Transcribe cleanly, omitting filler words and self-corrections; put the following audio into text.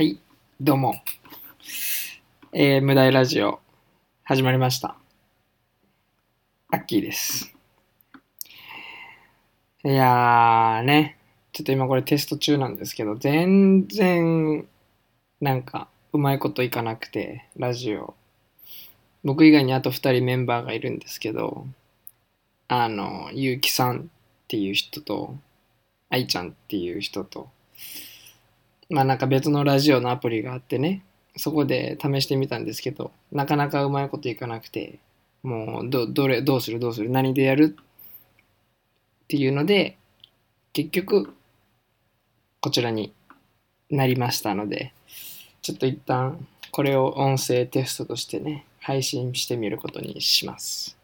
はい、どうも、無題ラジオ始まりました。アッキーです。いやーね、ちょっと今これテスト中なんですけど、全然なんかうまいこといかなくて、ラジオ僕以外にあと2人メンバーがいるんですけど、ゆうきさんっていう人とあいちゃんっていう人と、まあなんか別のラジオのアプリがあってね、そこで試してみたんですけど、なかなかうまいこといかなくて、もうどうする何でやるっていうので、結局こちらになりましたので、ちょっと一旦これを音声テストとしてね、配信してみることにします。